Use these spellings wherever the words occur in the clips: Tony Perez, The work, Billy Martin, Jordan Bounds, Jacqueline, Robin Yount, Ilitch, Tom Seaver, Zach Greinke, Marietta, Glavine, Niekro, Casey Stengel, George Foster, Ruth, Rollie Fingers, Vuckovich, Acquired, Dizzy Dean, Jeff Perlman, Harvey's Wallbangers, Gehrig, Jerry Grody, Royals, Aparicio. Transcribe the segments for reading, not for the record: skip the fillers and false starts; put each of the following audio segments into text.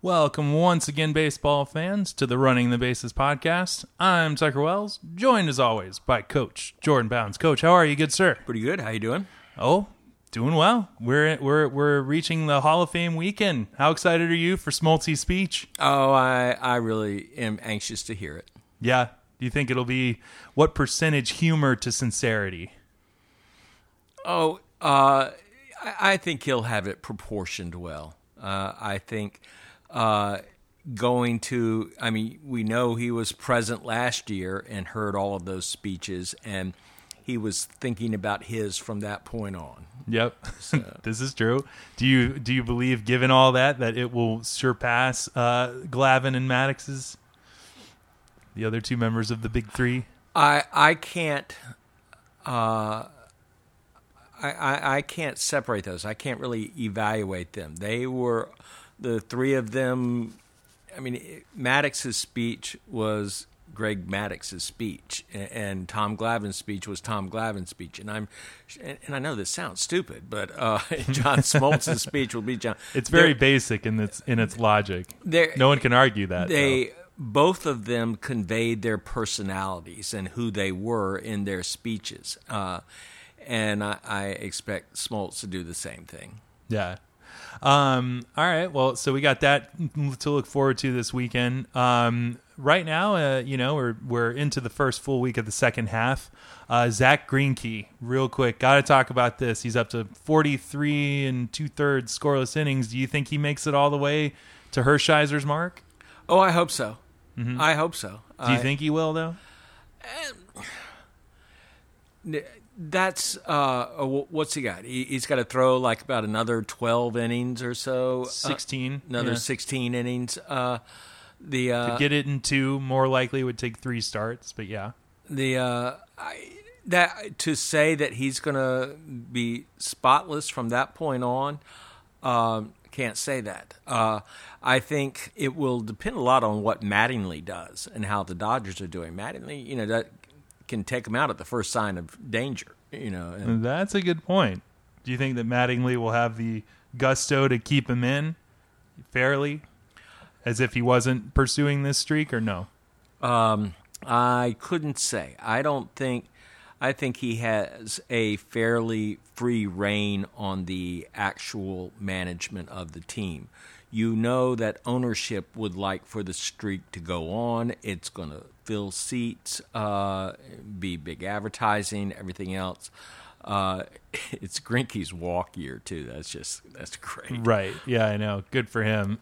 Welcome once again, baseball fans, to the Running the Bases podcast. I'm Tucker Wells, joined as always by Coach Jordan Bounds. Coach, how are you, good sir? Pretty good. How you doing? Oh, doing well. We're reaching the Hall of Fame weekend. How excited are you for Smoltz's speech? Oh, I really am anxious to hear it. Yeah. Do you think it'll be what percentage humor to sincerity? Oh, I think he'll have it proportioned well. I think. We know he was present last year and heard all of those speeches, and he was thinking about his from that point on. Yep. So. This is true. Do you believe, given all that it will surpass Glavine and Maddox's, the other two members of the Big Three? I can't separate those. I can't really evaluate them. They were... The three of them, Maddox's speech was Greg Maddox's speech, and Tom Glavine's speech was Tom Glavine's speech. And I know this sounds stupid, but John Smoltz's speech will be John. It's very basic in its logic. No one can argue that. Both of them conveyed their personalities and who they were in their speeches, and I expect Smoltz to do the same thing. Yeah. All right. Well, so we got that to look forward to this weekend. Right now, we're into the first full week of the second half. Zach Greinke, real quick, got to talk about this. He's up to 43 and 2/3 scoreless innings. Do you think he makes it all the way to Hershiser's mark? Oh, I hope so. Mm-hmm. I hope so. Do you think he will, though? That's what's he got? He's got to throw like about another 12 innings or so. 16, another 16 innings. To get it in two, more likely would take 3 starts. But yeah, to say that he's going to be spotless from that point on, can't say that. I think it will depend a lot on what Mattingly does and how the Dodgers are doing. Mattingly, can take him out at the first sign of danger, And that's a good point. Do you think that Mattingly will have the gusto to keep him in fairly, as if he wasn't pursuing this streak, or no? I couldn't say. I think he has a fairly free rein on the actual management of the team. You know that ownership would like for the streak to go on. It's going to fill seats, be big advertising, everything else. It's Greinke's walk year too. That's great. Right. Yeah, I know. Good for him.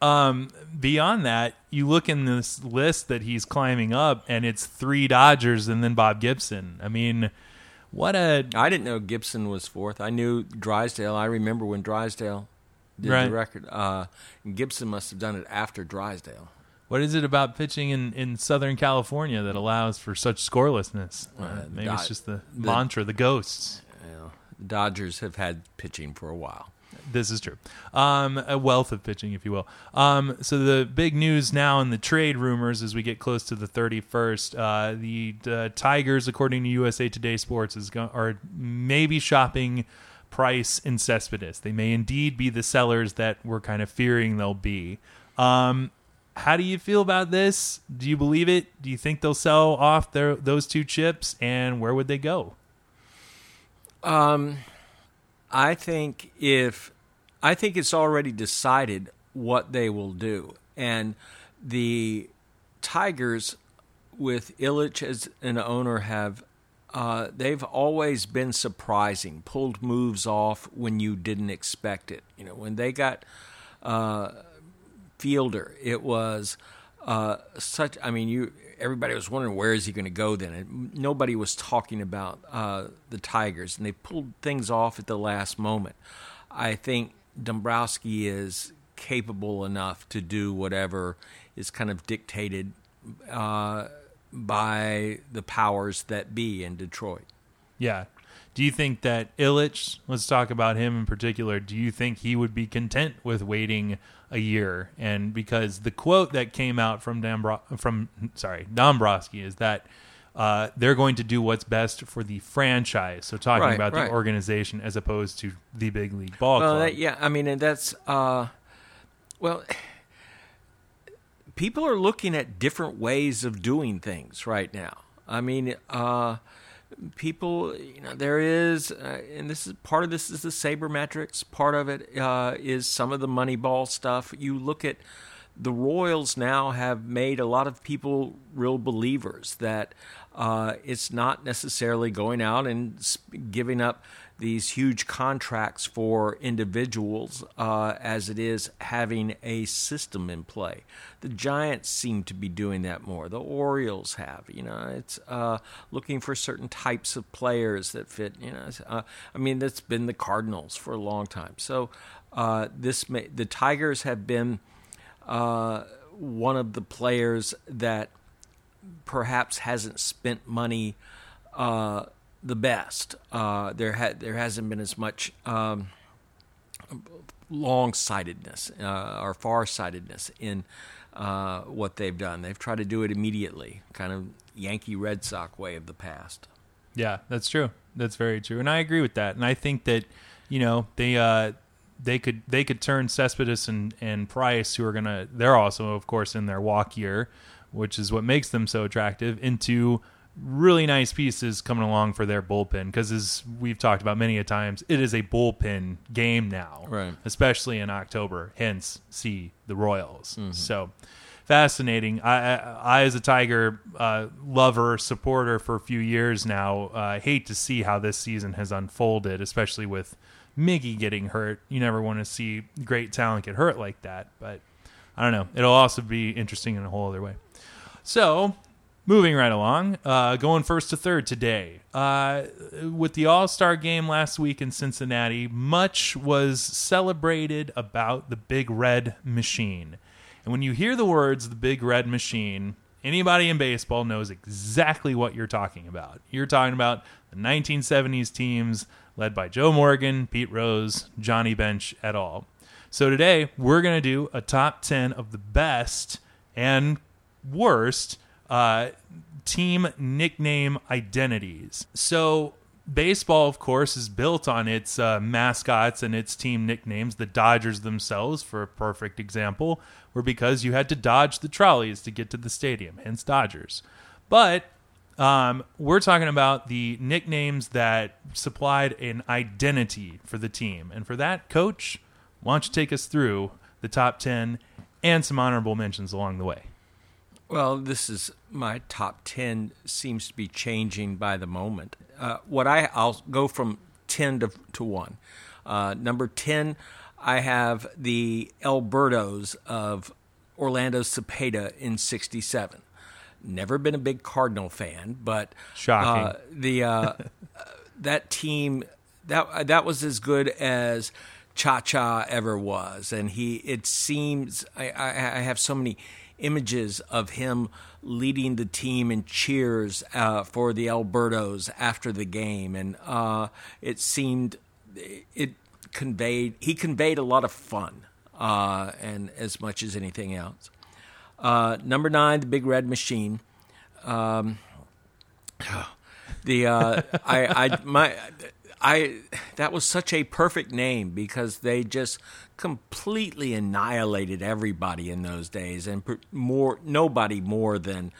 Beyond that, you look in this list that he's climbing up, and it's 3 Dodgers and then Bob Gibson. I didn't know Gibson was 4th. I knew Drysdale. I remember when Drysdale did the record. Gibson must have done it after Drysdale. What is it about pitching in Southern California that allows for such scorelessness? Maybe it's just the mantra, the ghosts. The Dodgers have had pitching for a while. This is true. A wealth of pitching, if you will. So the big news now in the trade rumors as we get close to the 31st, the Tigers, according to USA Today Sports, are maybe shopping Price and Cespedes. They may indeed be the sellers that we're kind of fearing they'll be. How do you feel about this? Do you believe it? Do you think they'll sell off those 2 chips, and where would they go? I think it's already decided what they will do, and the Tigers, with Ilitch as an owner, have they've always been surprising, pulled moves off when you didn't expect it. When they got. Fielder, it was such. Everybody was wondering, where is he going to go then? And nobody was talking about the Tigers, and they pulled things off at the last moment. I think Dombrowski is capable enough to do whatever is kind of dictated by the powers that be in Detroit. Yeah. Do you think that Ilitch, let's talk about him in particular, do you think he would be content with waiting a year? And because the quote that came out from Dombrowski is that they're going to do what's best for the franchise. So talking about the organization as opposed to the big league ball club. Yeah, and that's Well, people are looking at different ways of doing things right now. I mean, people, you know, there is, and this is part of this is the sabermetrics. Part of it is some of the Moneyball stuff. You look at the Royals now have made a lot of people real believers that it's not necessarily going out and giving up these huge contracts for individuals as it is having a system in play. The Giants seem to be doing that more. The Orioles have, you know, it's looking for certain types of players that fit, you know. I mean, that's been the Cardinals for a long time. So the Tigers have been one of the players that perhaps hasn't spent money the best. There hasn't been as much long-sightedness or far-sightedness in what they've done. They've tried to do it immediately, kind of Yankee Red Sox way of the past. Yeah, that's true. That's very true, and I agree with that. And I think that, you know, they could turn Cespedes and Price, who are gonna. They're also, of course, in their walk year, which is what makes them so attractive, into really nice pieces coming along for their bullpen, because as we've talked about many a times, it is a bullpen game now, right? Especially in October, hence see the Royals. Mm-hmm. So fascinating. I as a Tiger lover, supporter for a few years now, hate to see how this season has unfolded, especially with Miggy getting hurt. You never want to see great talent get hurt like that, but I don't know. It'll also be interesting in a whole other way. So, moving right along, going first to third today. With the All-Star game last week in Cincinnati, much was celebrated about the Big Red Machine. And when you hear the words, the Big Red Machine, anybody in baseball knows exactly what you're talking about. You're talking about the 1970s teams led by Joe Morgan, Pete Rose, Johnny Bench, et al. So today, we're going to do a top 10 of the best and worst team nickname identities. So baseball, of course, is built on its mascots and its team nicknames. The Dodgers themselves, for a perfect example, were because you had to dodge the trolleys to get to the stadium, hence Dodgers. But we're talking about the nicknames that supplied an identity for the team. And for that, Coach, why don't you take us through the top 10 and some honorable mentions along the way? Well, this is my top 10 seems to be changing by the moment. I'll go from 10 to 1. Number 10, I have the Albertos of Orlando Cepeda in 67. Never been a big Cardinal fan, but shocking. That team, that was as good as Cha-Cha ever was, and it seems I have so many images of him leading the team in cheers for the Albertos after the game. And it seemed he conveyed a lot of fun and as much as anything else. Number 9, the Big Red Machine. That was such a perfect name because they just completely annihilated everybody in those days, and nobody more than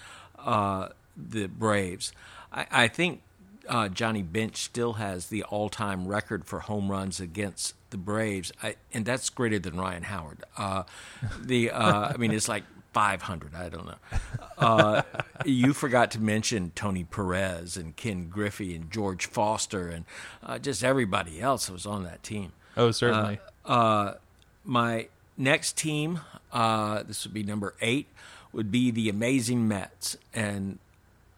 the Braves. I think Johnny Bench still has the all-time record for home runs against the Braves, and that's greater than Ryan Howard. I mean, it's like 500. I don't know. You forgot to mention Tony Perez and Ken Griffey and George Foster and just everybody else that was on that team. Oh, certainly. My next team, this would be number 8, would be the Amazing Mets, and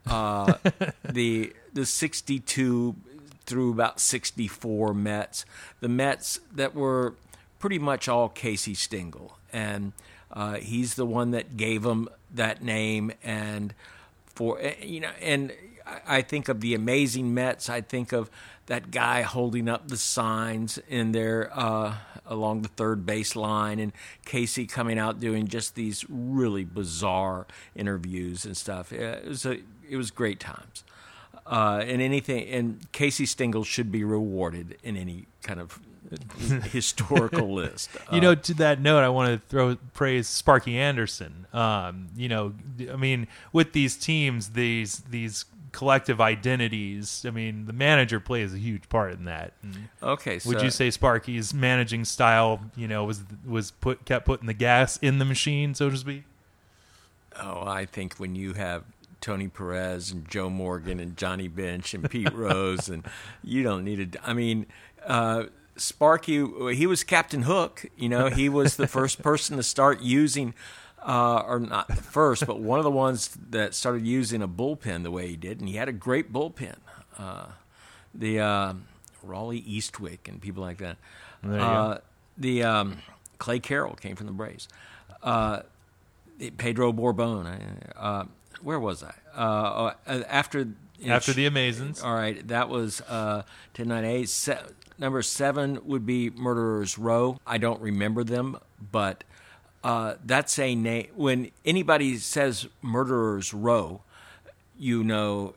the 62 through about 64 Mets, the Mets that were pretty much all Casey Stengel, and he's the one that gave them that name. And for, you know, and I think of the Amazing Mets, I think of that guy holding up the signs in there along the third base line, and Casey coming out doing just these really bizarre interviews and stuff. It was great times. And Casey Stengel should be rewarded in any kind of historical list. To that note, I want to praise Sparky Anderson. With these teams, these collective identities, the manager plays a huge part in that. Okay, so would you say Sparky's managing style, was putting the gas in the machine, so to speak? Oh, I think when you have Tony Perez and Joe Morgan and Johnny Bench and Pete Rose, and you don't need to. Sparky, he was Captain Hook. He was the first person to start using. Or not the first, but one of the ones that started using a bullpen the way he did, and he had a great bullpen. Raleigh Eastwick and people like that. Clay Carroll came from the Braves. Pedro Borbón. Where was I? After the Amazons. All right, that was 1098. Number 7 would be Murderer's Row. I don't remember them, but. That's a name. When anybody says Murderer's Row,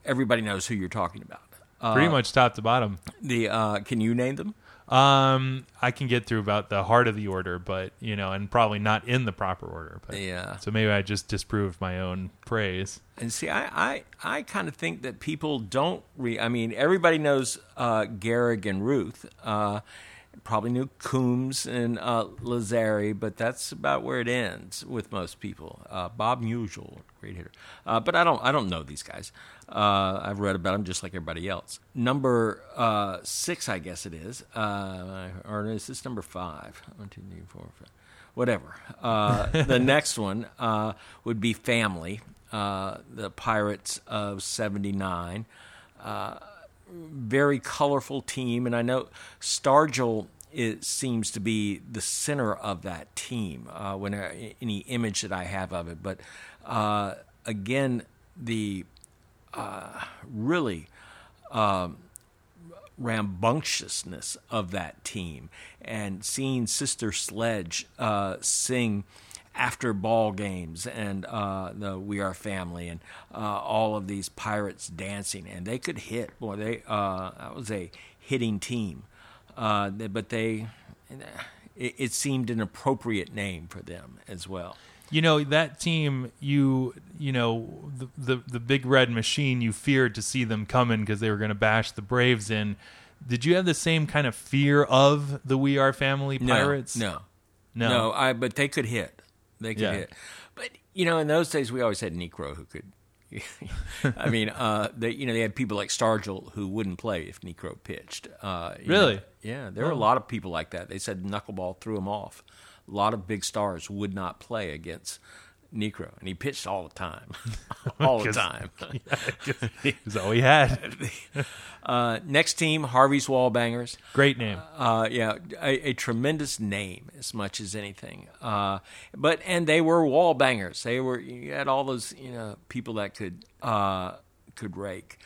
everybody knows who you're talking about. Pretty much top to bottom. Can you name them? I can get through about the heart of the order, but and probably not in the proper order. But, yeah. So maybe I just disproved my own praise. And see, I kind of think that people don't. Everybody knows Gehrig and Ruth. Probably knew Coombs and Lazzari, but that's about where it ends with most people. Bob Musial, great hitter, but I don't know these guys. I've read about them just like everybody else. Number 6, I guess it is, or is this number 5? 1, 2, 3, 4, 5, whatever. The next one would be Family, the Pirates of '79. Very colorful team, and I know Stargell seems to be the center of that team when any image that I have of it. But again, the really rambunctiousness of that team, and seeing Sister Sledge sing after ball games, and the We Are Family, and all of these Pirates dancing, and they could hit. Boy, that was a hitting team, but it seemed an appropriate name for them as well. That team, the Big Red Machine, you feared to see them coming because they were going to bash the Braves in. Did you have the same kind of fear of the We Are Family Pirates? No. But they could hit. They could hit. But, in those days, we always had Niekro who could. They had people like Stargell who wouldn't play if Niekro pitched. Really? There were a lot of people like that. They said knuckleball threw him off. A lot of big stars would not play against Niekro, and he pitched all the time. All the time. That's all he had. Next team, Harvey's Wallbangers. Great name. A tremendous name as much as anything. And they were wallbangers. You had all those people that could rake.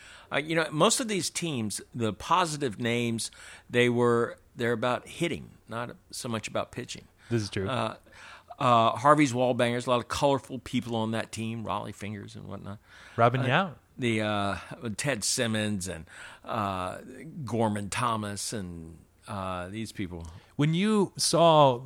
Most of these teams, the positive names, they're about hitting, not so much about pitching. This is true. Harvey's Wallbangers, a lot of colorful people on that team, Rollie Fingers and whatnot. Robin Yount. Ted Simmons and Gorman Thomas and these people. When you saw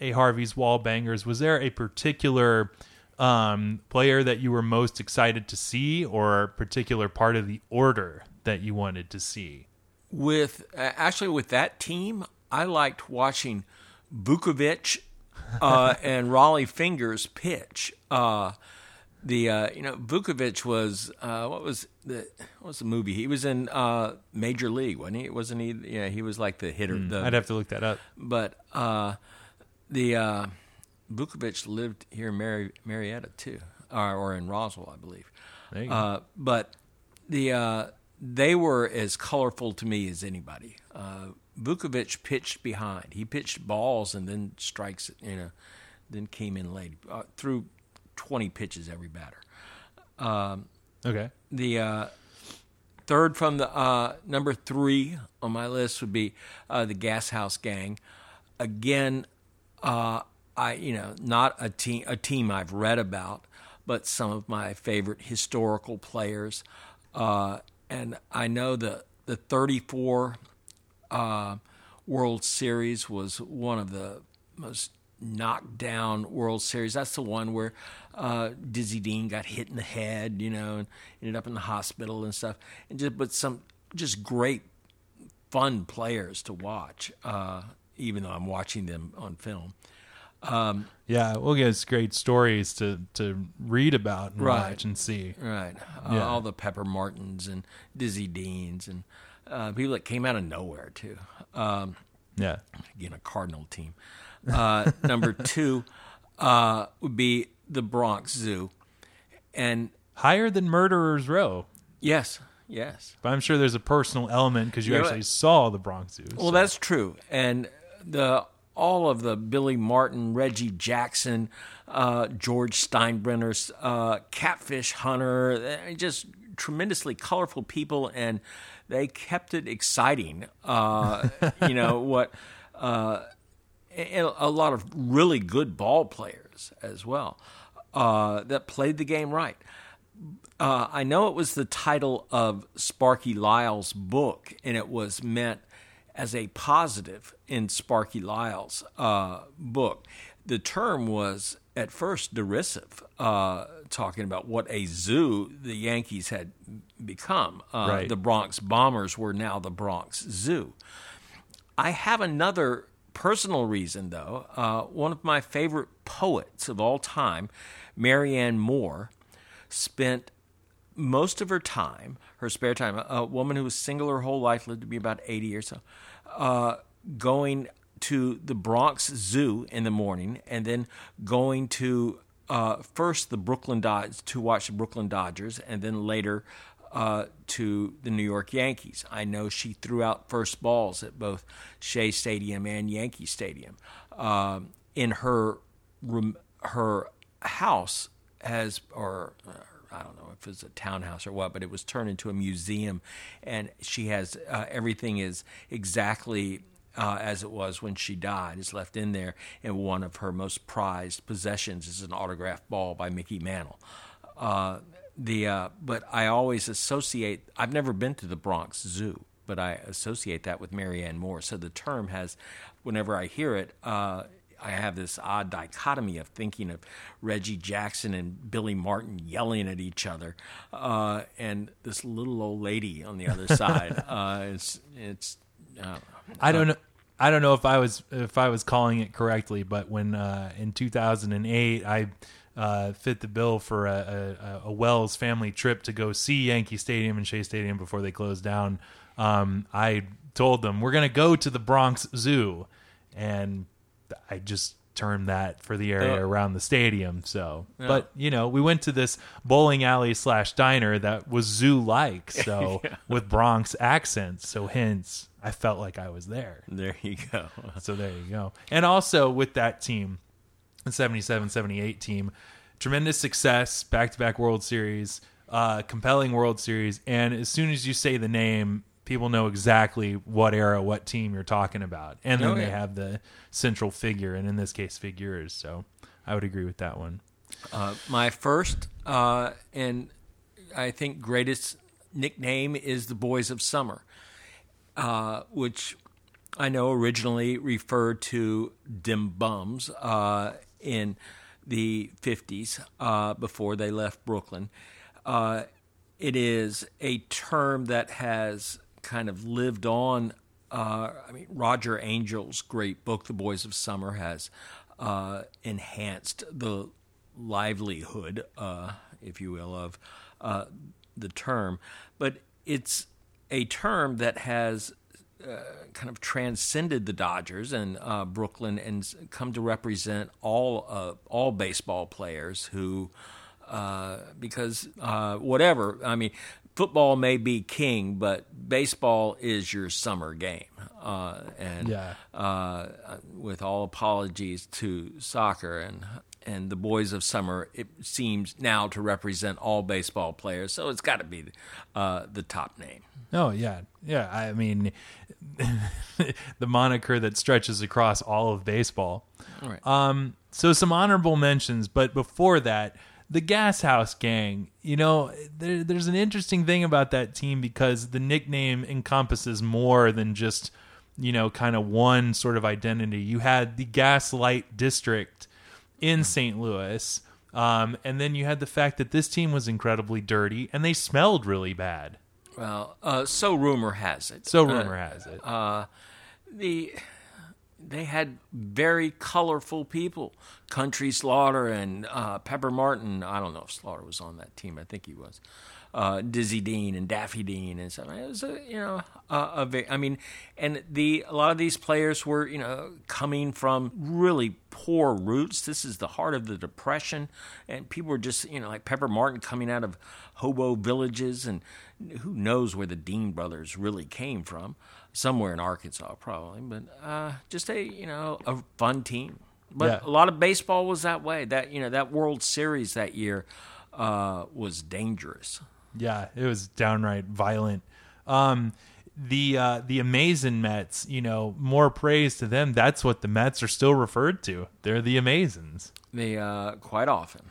a Harvey's Wallbangers, was there a particular player that you were most excited to see, or a particular part of the order that you wanted to see? With that team, I liked watching Vuckovich and Rollie Fingers pitch. Vuckovich was what was the movie he was in? Major League, wasn't he? Wasn't he? Yeah, he was like the hitter. I'd have to look that up. But Vuckovich lived here in Marietta too, or in Roswell, I believe. There you go. They were as colorful to me as anybody. Vuckovich pitched behind. He pitched balls and then strikes, then came in late. Threw 20 pitches every batter. Okay. The third from the number 3 on my list would be the Gas House Gang. Again, not a team I've read about, but some of my favorite historical players. And I know the 34 World Series was one of the most knocked down World Series. That's the one where Dizzy Dean got hit in the head, you know, and ended up in the hospital and stuff. And just, but some just great, fun players to watch, even though I'm watching them on film. Yeah, we'll get great stories to read about and watch and see. Right. Yeah. All the Pepper Martins and Dizzy Deans and people that came out of nowhere, too. Yeah. Again, a Cardinal team. Number two would be the Bronx Zoo. And higher than Murderer's Row. Yes, yes. But I'm sure there's a personal element because you actually saw the Bronx Zoo. Well, that's true. And the... all of the Billy Martin, Reggie Jackson, George Steinbrenner's Catfish Hunter, just tremendously colorful people, and they kept it exciting. You know what? A lot of really good ball players as well that played the game right. I know it was the title of Sparky Lyle's book, and it was meant as a positive in Sparky Lyle's book. The term was at first derisive, talking about what a zoo the Yankees had become. Right. The Bronx Bombers were now the Bronx Zoo. I have another personal reason, though. One of my favorite poets of all time, Marianne Moore, spent most of her time, her spare time, a woman who was single her whole life, lived to be about 80 or so, going to the Bronx Zoo in the morning and then going to first the Brooklyn Dodgers to watch the Brooklyn Dodgers and then later to the New York Yankees. I know she threw out first balls at both Shea Stadium and Yankee Stadium. In her room, her house has, or I don't know if it's a townhouse or what, but it was turned into a museum, and she has everything is exactly as it was when she died. It's left in there, and one of her most prized possessions is an autographed ball by Mickey Mantle. But I always associate. I've never been to the Bronx Zoo, but I associate that with Marianne Moore. So the term has, whenever I hear it, I have this odd dichotomy of thinking of Reggie Jackson and Billy Martin yelling at each other, and this little old lady on the other side. I don't know if I was calling it correctly, but when in 2008 I fit the bill for a Wells family trip to go see Yankee Stadium and Shea Stadium before they closed down. I told them we're going to go to the Bronx Zoo, and I just termed that for the area around the stadium. So, yeah. But you know, we went to this bowling alley / diner that was zoo-like, so yeah, with Bronx accents. So hence, I felt like I was there. There you go. So there you go. And also with that team, the 77-78 team, tremendous success, back-to-back World Series, compelling World Series. And as soon as you say the name, people know exactly what era, what team you're talking about. And then they have the central figure, and in this case, figures. So I would agree with that one. My first and I think greatest nickname is the Boys of Summer, which I know originally referred to Dim Bums in the 50s before they left Brooklyn. It is a term that has kind of lived on. I mean, Roger Angel's great book, The Boys of Summer, has enhanced the livelihood, if you will, of the term. But it's a term that has kind of transcended the Dodgers and Brooklyn and come to represent all baseball players who, because whatever, I mean, football may be king, but baseball is your summer game. With all apologies to soccer and the Boys of Summer, it seems now to represent all baseball players. So it's got to be the top name. Oh, yeah. Yeah, I mean, the moniker that stretches across all of baseball. All right. So some honorable mentions, but before that, the Gas House Gang, you know, there's an interesting thing about that team because the nickname encompasses more than just you know, kind of one sort of identity. You had the Gaslight District in St. Louis. And then you had the fact that this team was incredibly dirty and they smelled really bad. Well, so rumor has it. They had very colorful people. Country Slaughter and Pepper Martin. I don't know if Slaughter was on that team. I think he was. Dizzy Dean and Daffy Dean and something. It was a lot of these players were, you know, coming from really poor roots. This is the heart of the Depression, and people were just, you know, like Pepper Martin coming out of hobo villages, and who knows where the Dean brothers really came from. Somewhere in Arkansas, probably, but just a fun team. But yeah, a lot of baseball was that way. That, you know, that World Series that year was dangerous. Yeah, it was downright violent. The Amazing Mets, you know, more praise to them. That's what the Mets are still referred to. They're the Amazings. They quite often.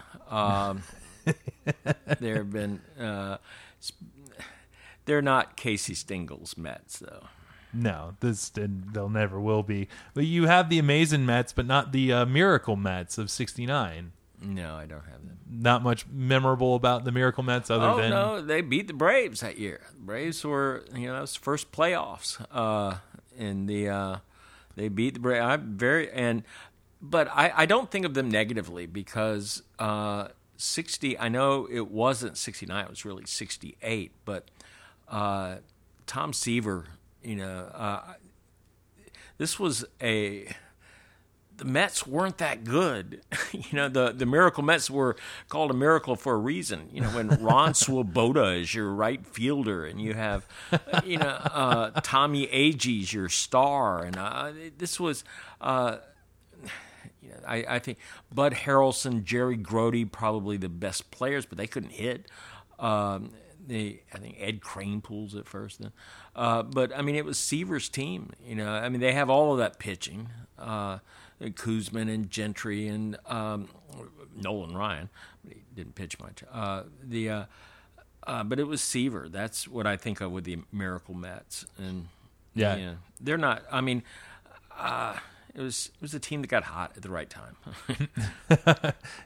There have been. They're not Casey Stengel's Mets, though. No, they'll never will be. But you have the Amazing Mets, but not the Miracle Mets of '69. No, I don't have them. Not much memorable about the Miracle Mets other than... Oh, no, they beat the Braves that year. The Braves were, you know, that was the first playoffs. They beat the Braves. But I don't think of them negatively because 60... I know it wasn't 69, it was really 68, but... Tom Seaver, you know, the Mets weren't that good. You know, the Miracle Mets were called a miracle for a reason. You know, when Ron Swoboda is your right fielder and you have, you know, Tommy Agee's your star. And this was, you know, I think Bud Harrelson, Jerry Grody, probably the best players, but they couldn't hit. I think Ed Crane pulls at first then. But, I mean, it was Seaver's team. You know, I mean, they have all of that pitching. Kuzman and Gentry and Nolan Ryan. He didn't pitch much. But it was Seaver. That's what I think of with the Miracle Mets. And yeah, you know, they're not – I mean it was a team that got hot at the right time.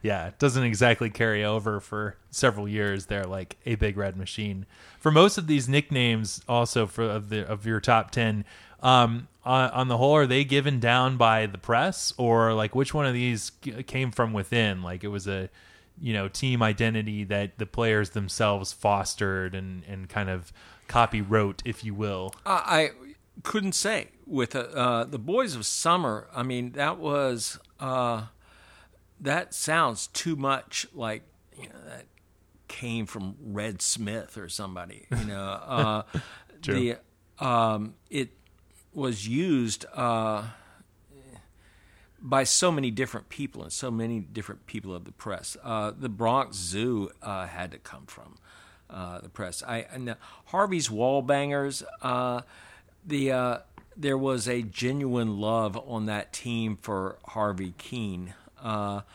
Yeah, it doesn't exactly carry over for several years there, like a Big Red Machine. For most of these nicknames, also of your top 10, on the whole, are they given down by the press, or like which one of these came from within? Like it was a, you know, team identity that the players themselves fostered and kind of copy wrote, if you will. I couldn't say. With the Boys of Summer, I mean, that was that sounds too much like, you know, that came from Red Smith or somebody. You know, the it was used by so many different people and so many different people of the press. The Bronx Zoo had to come from the press. Harvey's Wallbangers, there was a genuine love on that team for Harvey Keene, but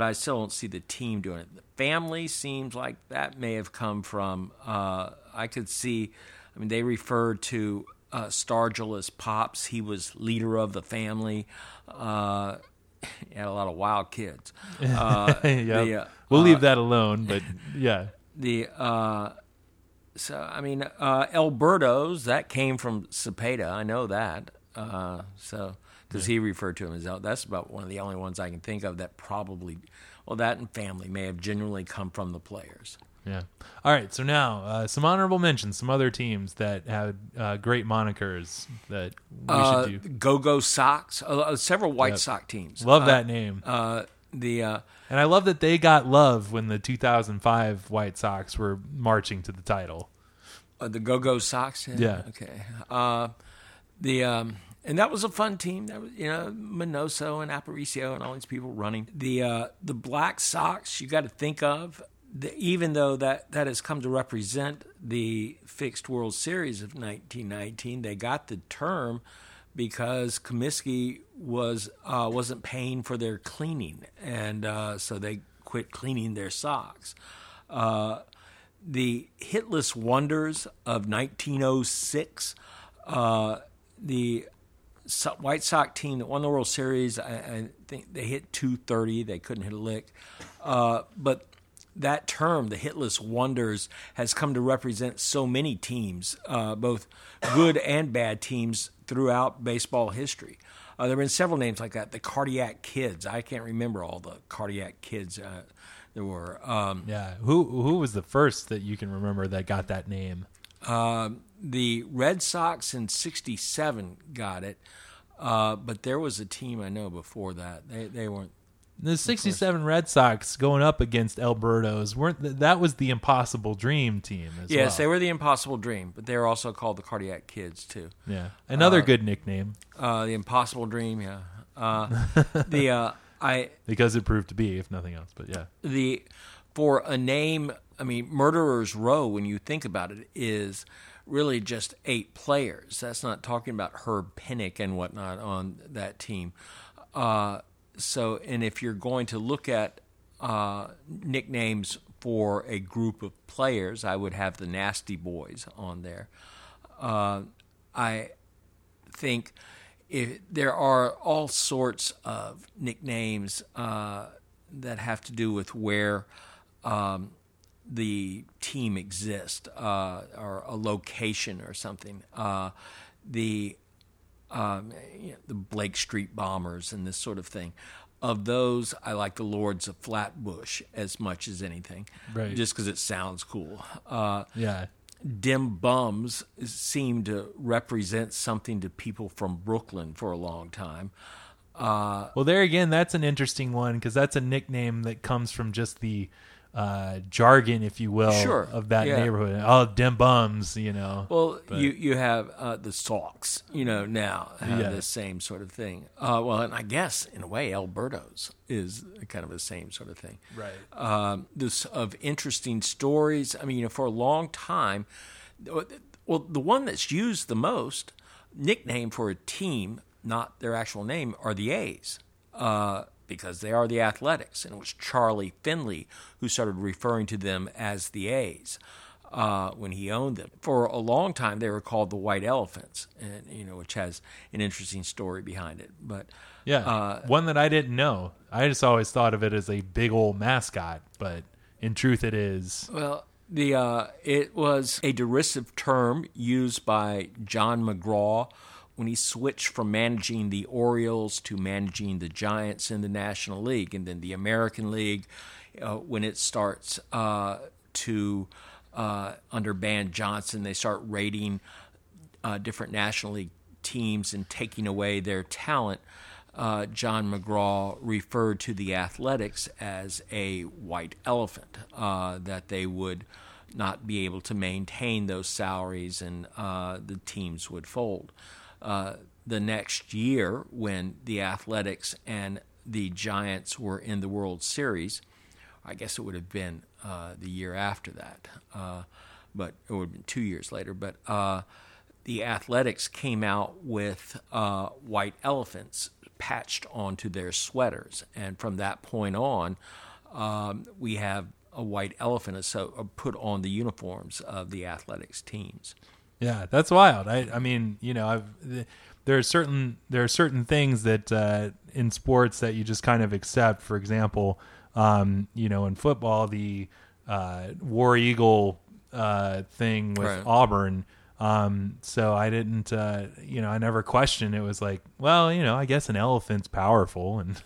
I still don't see the team doing it. The family seems like that may have come from, I could see, I mean, they referred to Stargell as Pops. He was leader of the family. He had a lot of wild kids. Yep. We'll leave that alone, but yeah. So, I mean, Alberto's, that came from Cepeda. I know that. He referred to him as that's about one of the only ones I can think of that probably, well, that and family may have genuinely come from the players. Yeah. All right. So now, some honorable mentions, some other teams that had great monikers that we should do. Go-Go Sox, several White Sox teams. Love that name. And I love that they got love when the 2005 White Sox were marching to the title. The Go-Go Sox, yeah. Okay. And that was a fun team. That was, you know, Minoso and Aparicio and all these people running. The Black Sox, you got to think of, even though that has come to represent the fixed World Series of 1919, they got the term because Comiskey wasn't paying for their cleaning, and so they quit cleaning their socks. The Hitless Wonders of 1906, the White Sox team that won the World Series, I think they hit 230. They couldn't hit a lick. But that term, the hitless wonders, has come to represent so many teams, both good and bad teams throughout baseball history. There have been several names like that. The Cardiac Kids. I can't remember all the Cardiac Kids there were. Yeah. Who was the first that you can remember that got that name? The Red Sox in 1967 got it, but there was a team I know before that. They weren't. The 1967 Red Sox going up against Alberto's that was the Impossible Dream team as well. Yes, they were the Impossible Dream, but they were also called the Cardiac Kids too. Yeah, another good nickname. The Impossible Dream, yeah. Because it proved to be, if nothing else, but yeah. For a name, I mean, Murderer's Row, when you think about it, is really just 8 players. That's not talking about Herb Pennick and whatnot on that team. So, and if you're going to look at nicknames for a group of players, I would have the Nasty Boys on there. I think there are all sorts of nicknames that have to do with where the team exists, or a location or something. The Blake Street Bombers and this sort of thing. Of those, I like the Lords of Flatbush as much as anything, right, just because it sounds cool. Yeah. Dim Bums seem to represent something to people from Brooklyn for a long time. Well, there again, that's an interesting one, because that's a nickname that comes from just the jargon, if you will, sure, of that neighborhood. Oh, Dim Bums, you know. Well, you have the Sox, you know, now have the same sort of thing. Well, and I guess, in a way, Alberto's is kind of the same sort of thing. Right. This of interesting stories. I mean, you know, for a long time, well, the one that's used the most, nickname for a team, not their actual name, are the A's. Because they are the Athletics, and it was Charlie Finley who started referring to them as the A's when he owned them. For a long time, they were called the White Elephants, and you know, which has an interesting story behind it. But one that I didn't know. I just always thought of it as a big old mascot, but in truth, it is. Well, it was a derisive term used by John McGraw when he switched from managing the Orioles to managing the Giants in the National League, and then the American League, when it starts under Ban Johnson, they start raiding different National League teams and taking away their talent. John McGraw referred to the Athletics as a white elephant, that they would not be able to maintain those salaries, and the teams would fold. The next year, when the Athletics and the Giants were in the World Series, I guess it would have been the year after that, but it would have been 2 years later. But the Athletics came out with white elephants patched onto their sweaters, and from that point on, we have a white elephant put on the uniforms of the Athletics teams. Yeah, that's wild. I mean, you know, there are certain things that in sports that you just kind of accept. For example, you know, in football, the War Eagle thing with Auburn. So I didn't, you know, I never questioned. It was like, well, you know, I guess an elephant's powerful, and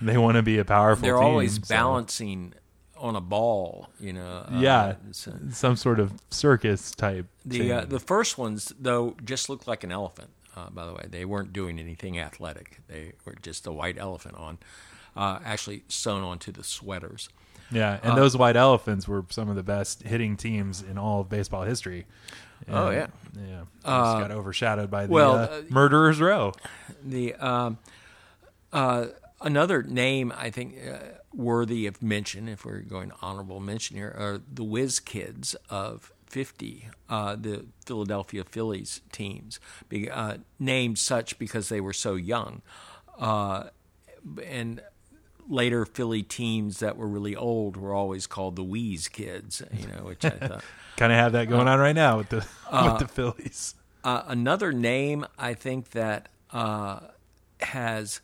they want to be a powerful team. They're always balancing on a ball, you know. Some sort of circus type. The first ones, though, just looked like an elephant, by the way. They weren't doing anything athletic. They were just a white elephant actually sewn onto the sweaters. Yeah, and those white elephants were some of the best hitting teams in all of baseball history. And, yeah. Just got overshadowed by the Murderer's Row. Another name I think worthy of mention, if we're going honorable mention here, are the Whiz Kids of 50, the Philadelphia Phillies teams, named such because they were so young. And later Philly teams that were really old were always called the Wheeze Kids, you know, which I thought. Kind of have that going on right now with the Phillies. Another name I think that has,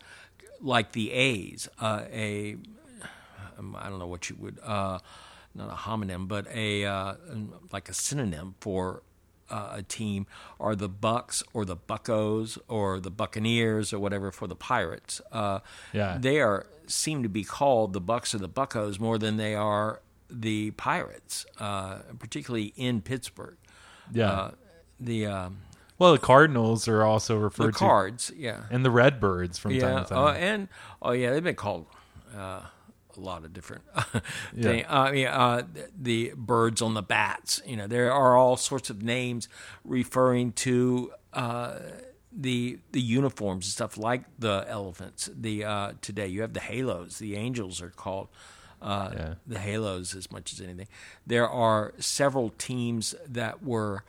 like the A's, I don't know what you would, not a homonym, but like a synonym for a team, are the Bucks or the Buccos or the Buccaneers or whatever for the Pirates. They seem to be called the Bucks or the Buccos more than they are the Pirates, particularly in Pittsburgh. Yeah. Well, the Cardinals are also referred to. The Cards, yeah. And the Redbirds from time to time. They've been called a lot of different things. The birds on the bats. You know, there are all sorts of names referring to the uniforms and stuff, like the elephants. Today you have the halos. The Angels are called the halos as much as anything. There are several teams that were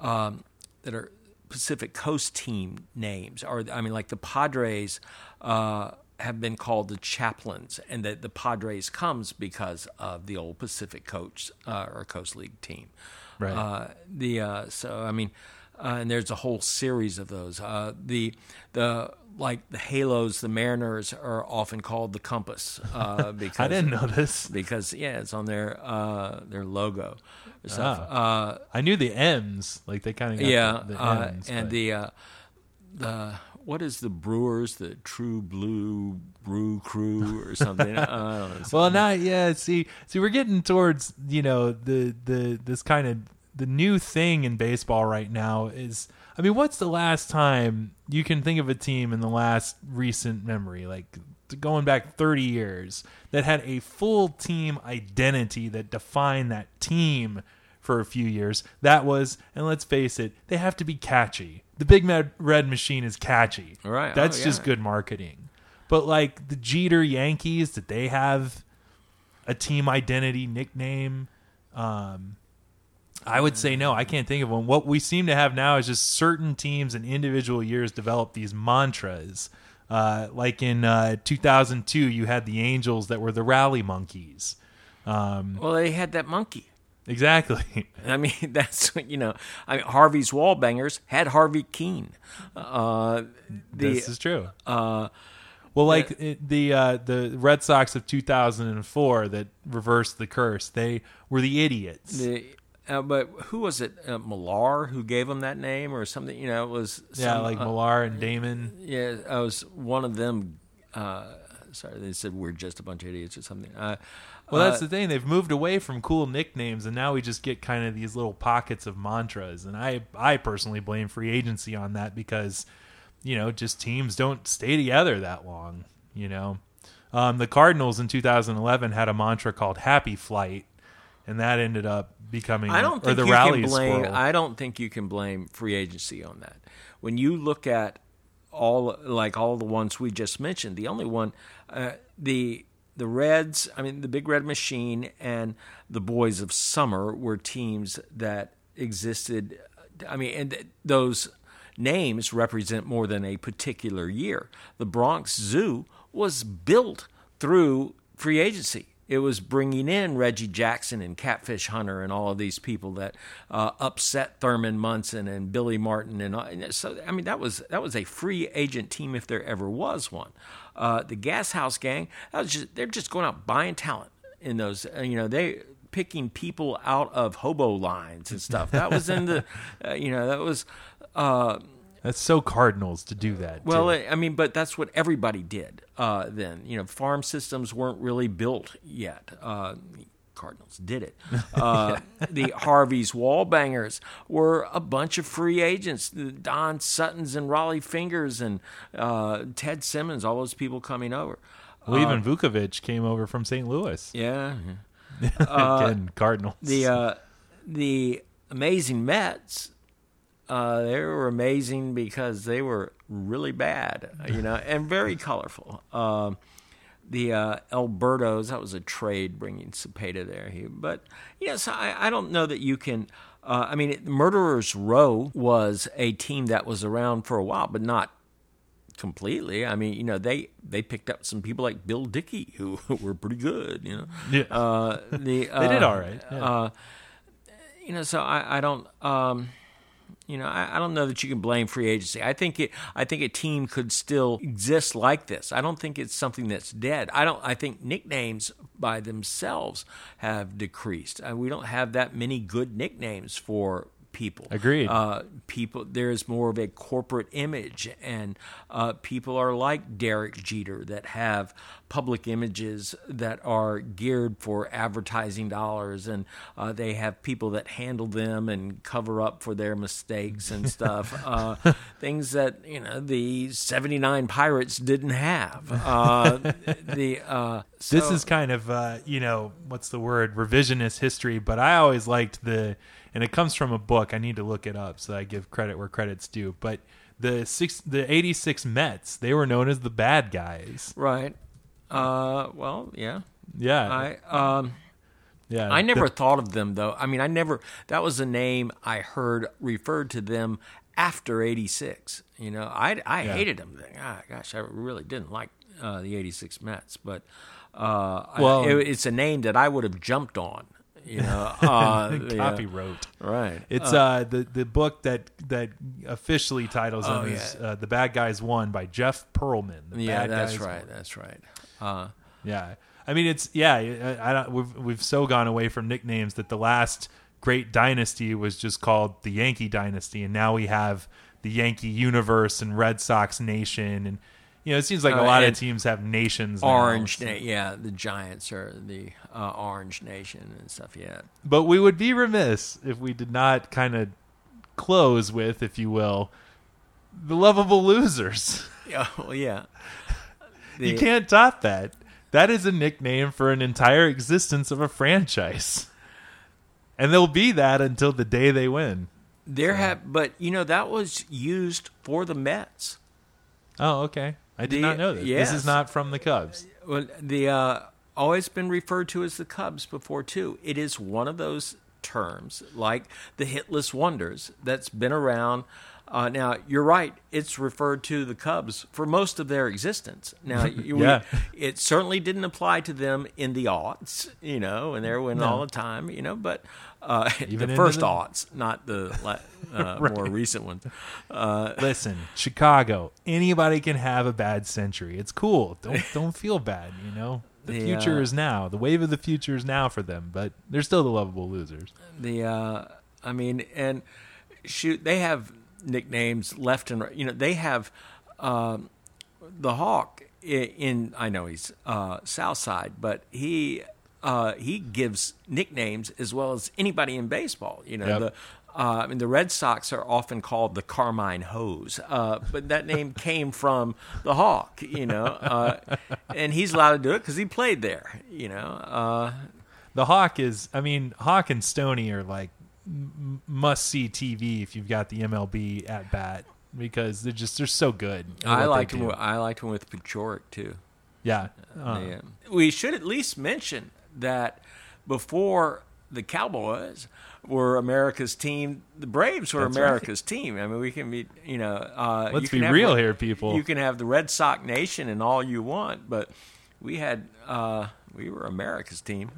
that are Pacific Coast team names. Like the Padres have been called the Chaplains, and that the Padres comes because of the old Pacific Coast or Coast League team. Right. And there's a whole series of those. The Halos, the Mariners are often called the Compass. Because I didn't know this. Because it's on their logo. I knew the M's, like they kind of got the M's. What is the Brewers, the True Blue Brew Crew or something? I don't know, see, we're getting towards, this kind of the new thing in baseball right now is, what's the last time you can think of a team in the last recent memory, like going back 30 years, that had a full team identity that defined that team for a few years? That was, and let's face it, they have to be catchy. The Big Red Machine is catchy. Right. That's just good marketing. But like the Jeter Yankees, did they have a team identity nickname? I would say no. I can't think of one. What we seem to have now is just certain teams in individual years develop these mantras. Like in 2002, you had the Angels that were the Rally Monkeys. They had that monkey. Exactly. That's what, Harvey's Wallbangers had Harvey Keene. This is true. The Red Sox of 2004 that reversed the curse, they were the Idiots. But who was it? Millar who gave them that name or something? It was Millar and Damon. Yeah, I was one of them. They said we're just a bunch of idiots or something. That's the thing. They've moved away from cool nicknames, and now we just get kind of these little pockets of mantras. And I personally blame free agency on that because, just teams don't stay together that long, The Cardinals in 2011 had a mantra called Happy Flight, and that ended up becoming the Rally Squirrel. I don't think you can blame free agency on that. When you look at all the ones we just mentioned, the only one, the Reds, the Big Red Machine and the Boys of Summer were teams that existed. Those names represent more than a particular year. The Bronx Zoo was built through free agency. It was bringing in Reggie Jackson and Catfish Hunter and all of these people that upset Thurman Munson and Billy Martin, and so that was a free agent team if there ever was one. The Gas House Gang, they're just going out buying talent in those. They picking people out of hobo lines and stuff. That was in the that was. That's so Cardinals to do that. But that's what everybody did then. Farm systems weren't really built yet. Cardinals did it. The Harvey's Wallbangers were a bunch of free agents. The Don Suttons and Rollie Fingers and Ted Simmons, all those people coming over. Even Vuckovich came over from St. Louis. Yeah. Again, Cardinals. The Amazing Mets... they were amazing because they were really bad, and very colorful. The Albertos, that was a trade bringing Cepeda there. But yes, I don't know that you can. Murderer's Row was a team that was around for a while, but not completely. They picked up some people like Bill Dickey who were pretty good. Yeah. They did all right. I don't. You know, I don't know that you can blame free agency. I think a team could still exist like this. I don't think it's something that's dead. I think nicknames by themselves have decreased. We don't have that many good nicknames for people. Agreed. People, there is more of a corporate image, and people are like Derek Jeter that have public images that are geared for advertising dollars, and they have people that handle them and cover up for their mistakes and stuff. Things that, you know, the 79 Pirates didn't have. This is kind of, you know, what's the word? Revisionist history, but I always liked and it comes from a book. I need to look it up, so I give credit where credit's due. But the 86 Mets, they were known as the bad guys. Right. Well, yeah. Yeah. I never thought of them, though. I mean, that was a name I heard referred to them after 86. You know, I hated them. Gosh, I really didn't like the 86 Mets, but it's a name that I would have jumped on. You know, copyright. Right. It's the book that officially titles them is "The Bad Guys Won" by Jeff Perlman. That's right. Yeah, I mean we've so gone away from nicknames that the last great dynasty was just called the Yankee dynasty, and now we have the Yankee universe and Red Sox nation, and you know it seems like a lot of teams have nations. Orange, now. The Giants are the Orange Nation and stuff. Yeah, but we would be remiss if we did not kind of close with, if you will, the lovable losers. Oh yeah. You can't top that. That is a nickname for an entire existence of a franchise. And they'll be that until the day they win. But you know, that was used for the Mets. Oh, okay. I did not know this. Yes. This is not from the Cubs. Well, always been referred to as the Cubs before, too. It is one of those terms, like the hitless wonders, that's been around. Now, you're right. It's referred to the Cubs for most of their existence. Now, it certainly didn't apply to them in the aughts, you know, and they're winning all the time, you know, but the first aughts, not the more recent ones. Listen, Chicago, anybody can have a bad century. It's cool. Don't feel bad, you know. The future is now. The wave of the future is now for them, but they're still the lovable losers. They have nicknames left and right. You know, they have the Hawk in I know he's Southside, but he gives nicknames as well as anybody in baseball. You know, the Red Sox are often called the Carmine Hoes, but that name came from the Hawk. You know, and he's allowed to do it because he played there. You know, the Hawk is. I mean, Hawk and Stoney are like must-see TV if you've got the MLB at bat, because they're so good. I liked him with Pechoric, too. Yeah. We should at least mention that before the Cowboys were America's team, the Braves were America's team. I mean, we can be, you know... Let's be real here, people. You can have the Red Sox Nation and all you want, but we were America's team.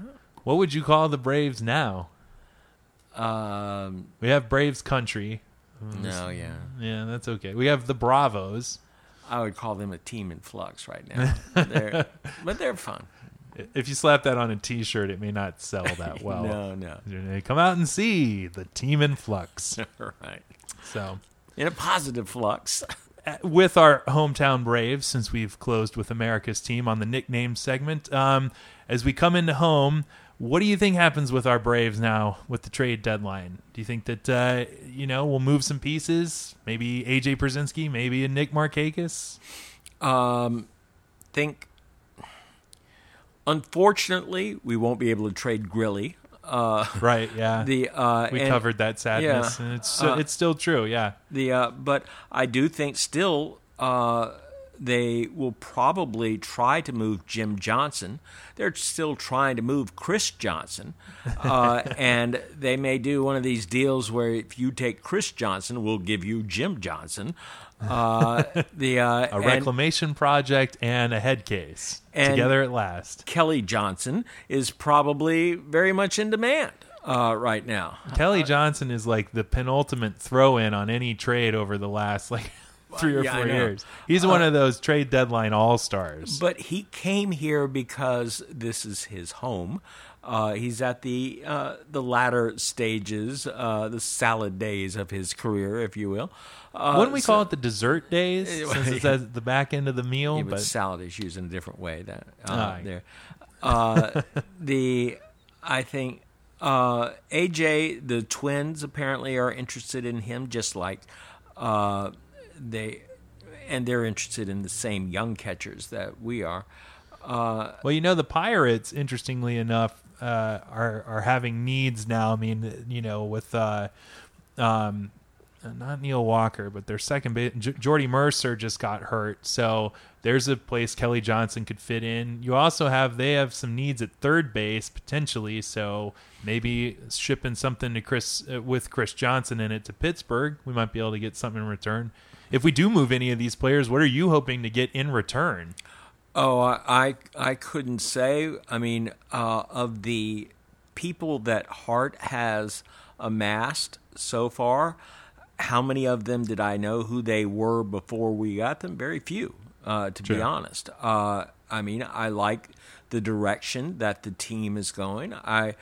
What would you call the Braves now? We have Braves Country. Yeah, that's okay. We have the Bravos. I would call them a team in flux right now. But they're fun. If you slap that on a T-shirt, it may not sell that well. No. Come out and see the team in flux. Right. So in a positive flux. With our hometown Braves, since we've closed with America's team on the nickname segment, as we come into home, what do you think happens with our Braves now with the trade deadline? Do you think that, you know, we'll move some pieces? Maybe A.J. Pierzynski, maybe a Nick Markakis? Think, unfortunately, we won't be able to trade Grilly. Right, yeah. We covered that sadness. Yeah, and it's still true, yeah. But I do think still... they will probably try to move Jim Johnson. They're still trying to move Chris Johnson. And they may do one of these deals where if you take Chris Johnson, we'll give you Jim Johnson. A reclamation project and a head case. Together at last. Kelly Johnson is probably very much in demand. right now. Kelly Johnson is like the penultimate throw-in on any trade over the last like 3 or 4 years. He's one of those trade deadline all-stars. But he came here because this is his home. He's at the latter stages, the salad days of his career, if you will. Wouldn't we call it the dessert days? Since it's at the back end of the meal, yeah, but salad is used in a different way. That there, I think AJ, the twins apparently are interested in him, just like they're interested in the same young catchers that we are. Well, you know, the Pirates, interestingly enough, are having needs now. I mean, you know, with not Neil Walker, but their second base, Jordy Mercer just got hurt, so there's a place Kelly Johnson could fit in. You also have some needs at third base potentially, so maybe shipping something to Chris Johnson in it to Pittsburgh, we might be able to get something in return. If we do move any of these players, what are you hoping to get in return? Oh, I couldn't say. I mean, of the people that Hart has amassed so far, how many of them did I know who they were before we got them? Very few, to be honest. I mean, I like the direction that the team is going. I'm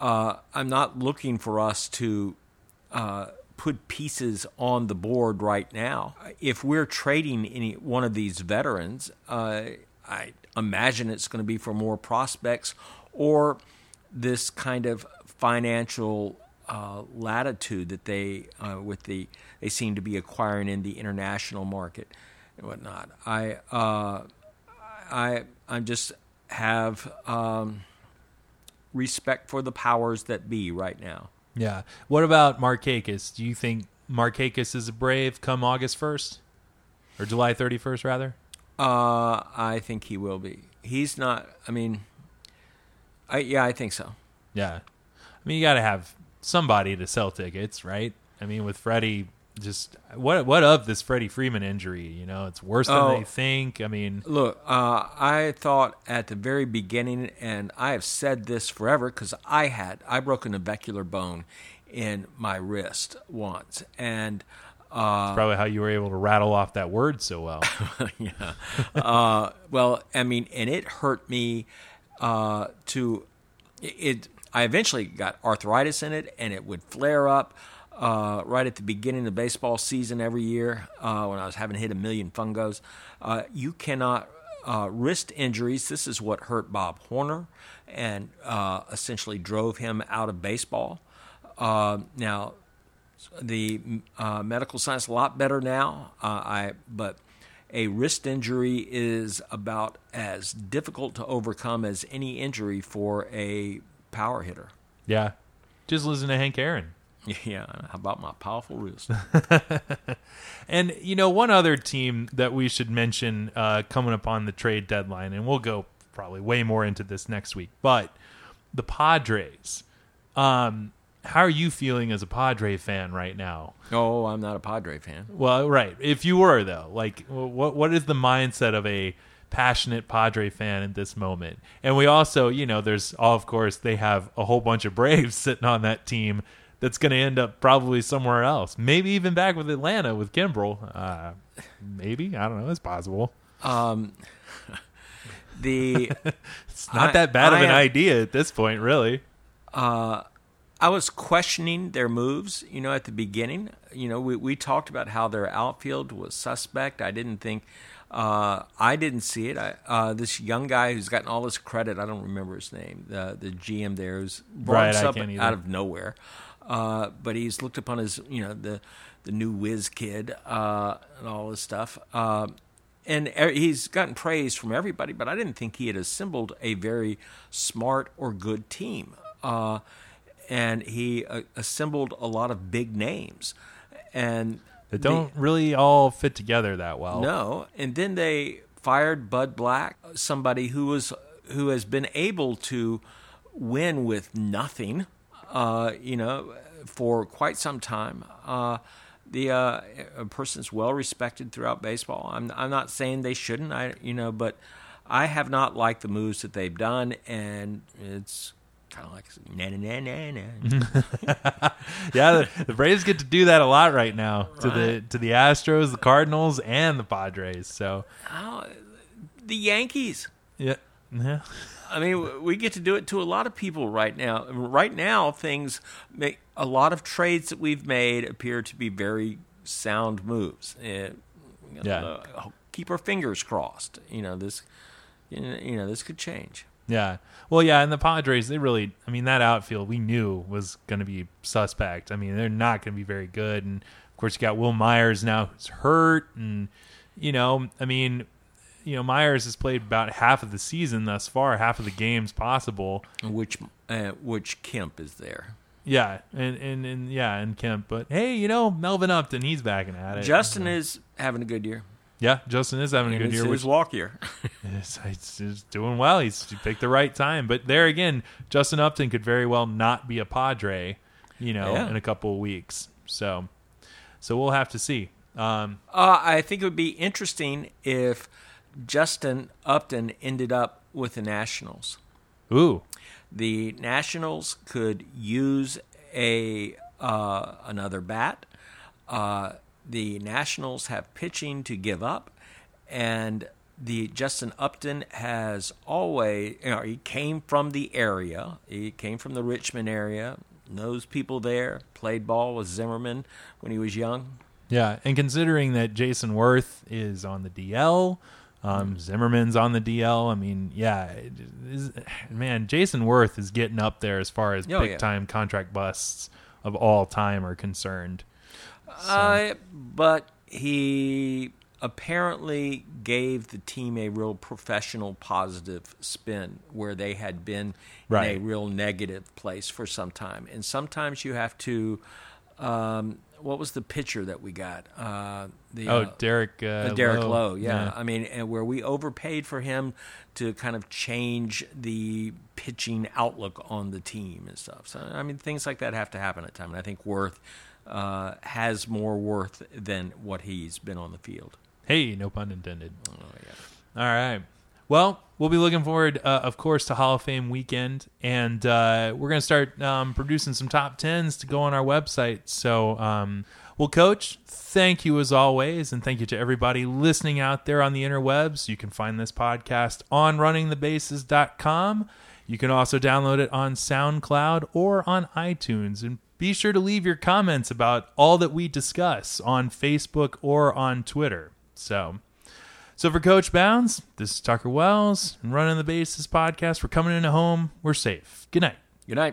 not looking for us to put pieces on the board right now. If we're trading any one of these veterans, I imagine it's going to be for more prospects or this kind of financial latitude that they seem to be acquiring in the international market and whatnot. I just have respect for the powers that be right now. Yeah. What about Markakis? Do you think Markakis is a Brave come August 1st or July 31st rather? I think he will be. He's not. I mean, I think so. Yeah, I mean, you got to have somebody to sell tickets, right? I mean, with Freddie, just what of this Freddie Freeman injury? You know, it's worse than they think. I mean, look, I thought at the very beginning, and I have said this forever because I broke a navicular bone in my wrist once, and. That's probably how you were able to rattle off that word so well. Yeah. Well, I mean, and it hurt me I eventually got arthritis in it, and it would flare up right at the beginning of the baseball season every year when I was having to hit a million fungos. You cannot wrist injuries. This is what hurt Bob Horner and essentially drove him out of baseball. Now, the medical science a lot better now, but a wrist injury is about as difficult to overcome as any injury for a power hitter. Yeah, just listen to Hank Aaron. Yeah, how about my powerful wrist? And, you know, one other team that we should mention coming upon the trade deadline, and we'll go probably way more into this next week, but the Padres. How are you feeling as a Padre fan right now? Oh, I'm not a Padre fan. Well, right. If you were, though, like, what is the mindset of a passionate Padre fan at this moment? And we also, you know, of course, they have a whole bunch of Braves sitting on that team that's going to end up probably somewhere else. Maybe even back with Atlanta with Kimbrel. Maybe. I don't know. It's possible. It's not that bad of an idea at this point, really. I was questioning their moves, you know, at the beginning. You know, we talked about how their outfield was suspect. I didn't think I didn't see it. This young guy who's gotten all this credit, I don't remember his name, the GM there who's brought up out of nowhere. But he's looked upon as, you know, the new whiz kid and all this stuff. And he's gotten praise from everybody, but I didn't think he had assembled a very smart or good team. And he assembled a lot of big names. And they don't really all fit together that well. No. And then they fired Bud Black, somebody who has been able to win with nothing, you know, for quite some time. A person's well respected throughout baseball. I'm not saying they shouldn't. I have not liked the moves that they've done, and it's kind of like na na na na. Yeah, the Braves get to do that a lot right now to the Astros, the Cardinals, and the Padres. So the Yankees. Yeah. I mean, we get to do it to a lot of people right now. Right now, things make a lot of trades that we've made appear to be very sound moves. Keep our fingers crossed. This could change. Yeah. Well, yeah, and the Padres, that outfield we knew was going to be suspect. I mean, they're not going to be very good. And, of course, you got Will Myers now who's hurt. And, Myers has played about half of the season thus far, half of the games possible. Which Kemp is there. Yeah, and Kemp. But, hey, Melvin Upton, he's back and at it. Justin is having a good year. Yeah, Justin is having a good year. It's his walk year. He's doing well. He picked the right time. But there again, Justin Upton could very well not be a Padre, in a couple of weeks. So we'll have to see. I think it would be interesting if Justin Upton ended up with the Nationals. Ooh. The Nationals could use another bat. The Nationals have pitching to give up, and the Justin Upton has always, he came from the area. He came from the Richmond area, knows people there, played ball with Zimmerman when he was young. Yeah, and considering that Jason Worth is on the DL, Zimmerman's on the DL. I mean, Jason Worth is getting up there as far as big-time contract busts of all time are concerned. So. But he apparently gave the team a real professional positive spin where they had been in a real negative place for some time. And sometimes you have to what was the pitcher that we got? Derek Lowe. Lowe, yeah. I mean, and where we overpaid for him to kind of change the pitching outlook on the team and stuff. So, I mean, things like that have to happen at times. And I think Worth has more worth than what he's been on the field. Hey, no pun intended. Oh, yeah. All right. Well, we'll be looking forward, of course, to Hall of Fame weekend, and we're going to start producing some top 10s to go on our website. So, well, Coach, thank you as always, and thank you to everybody listening out there on the interwebs. You can find this podcast on runningthebases.com. You can also download it on SoundCloud or on iTunes, and be sure to leave your comments about all that we discuss on Facebook or on Twitter. So for Coach Bounds, this is Tucker Wells, and Running the Bases podcast. We're coming in home. We're safe. Good night. Good night.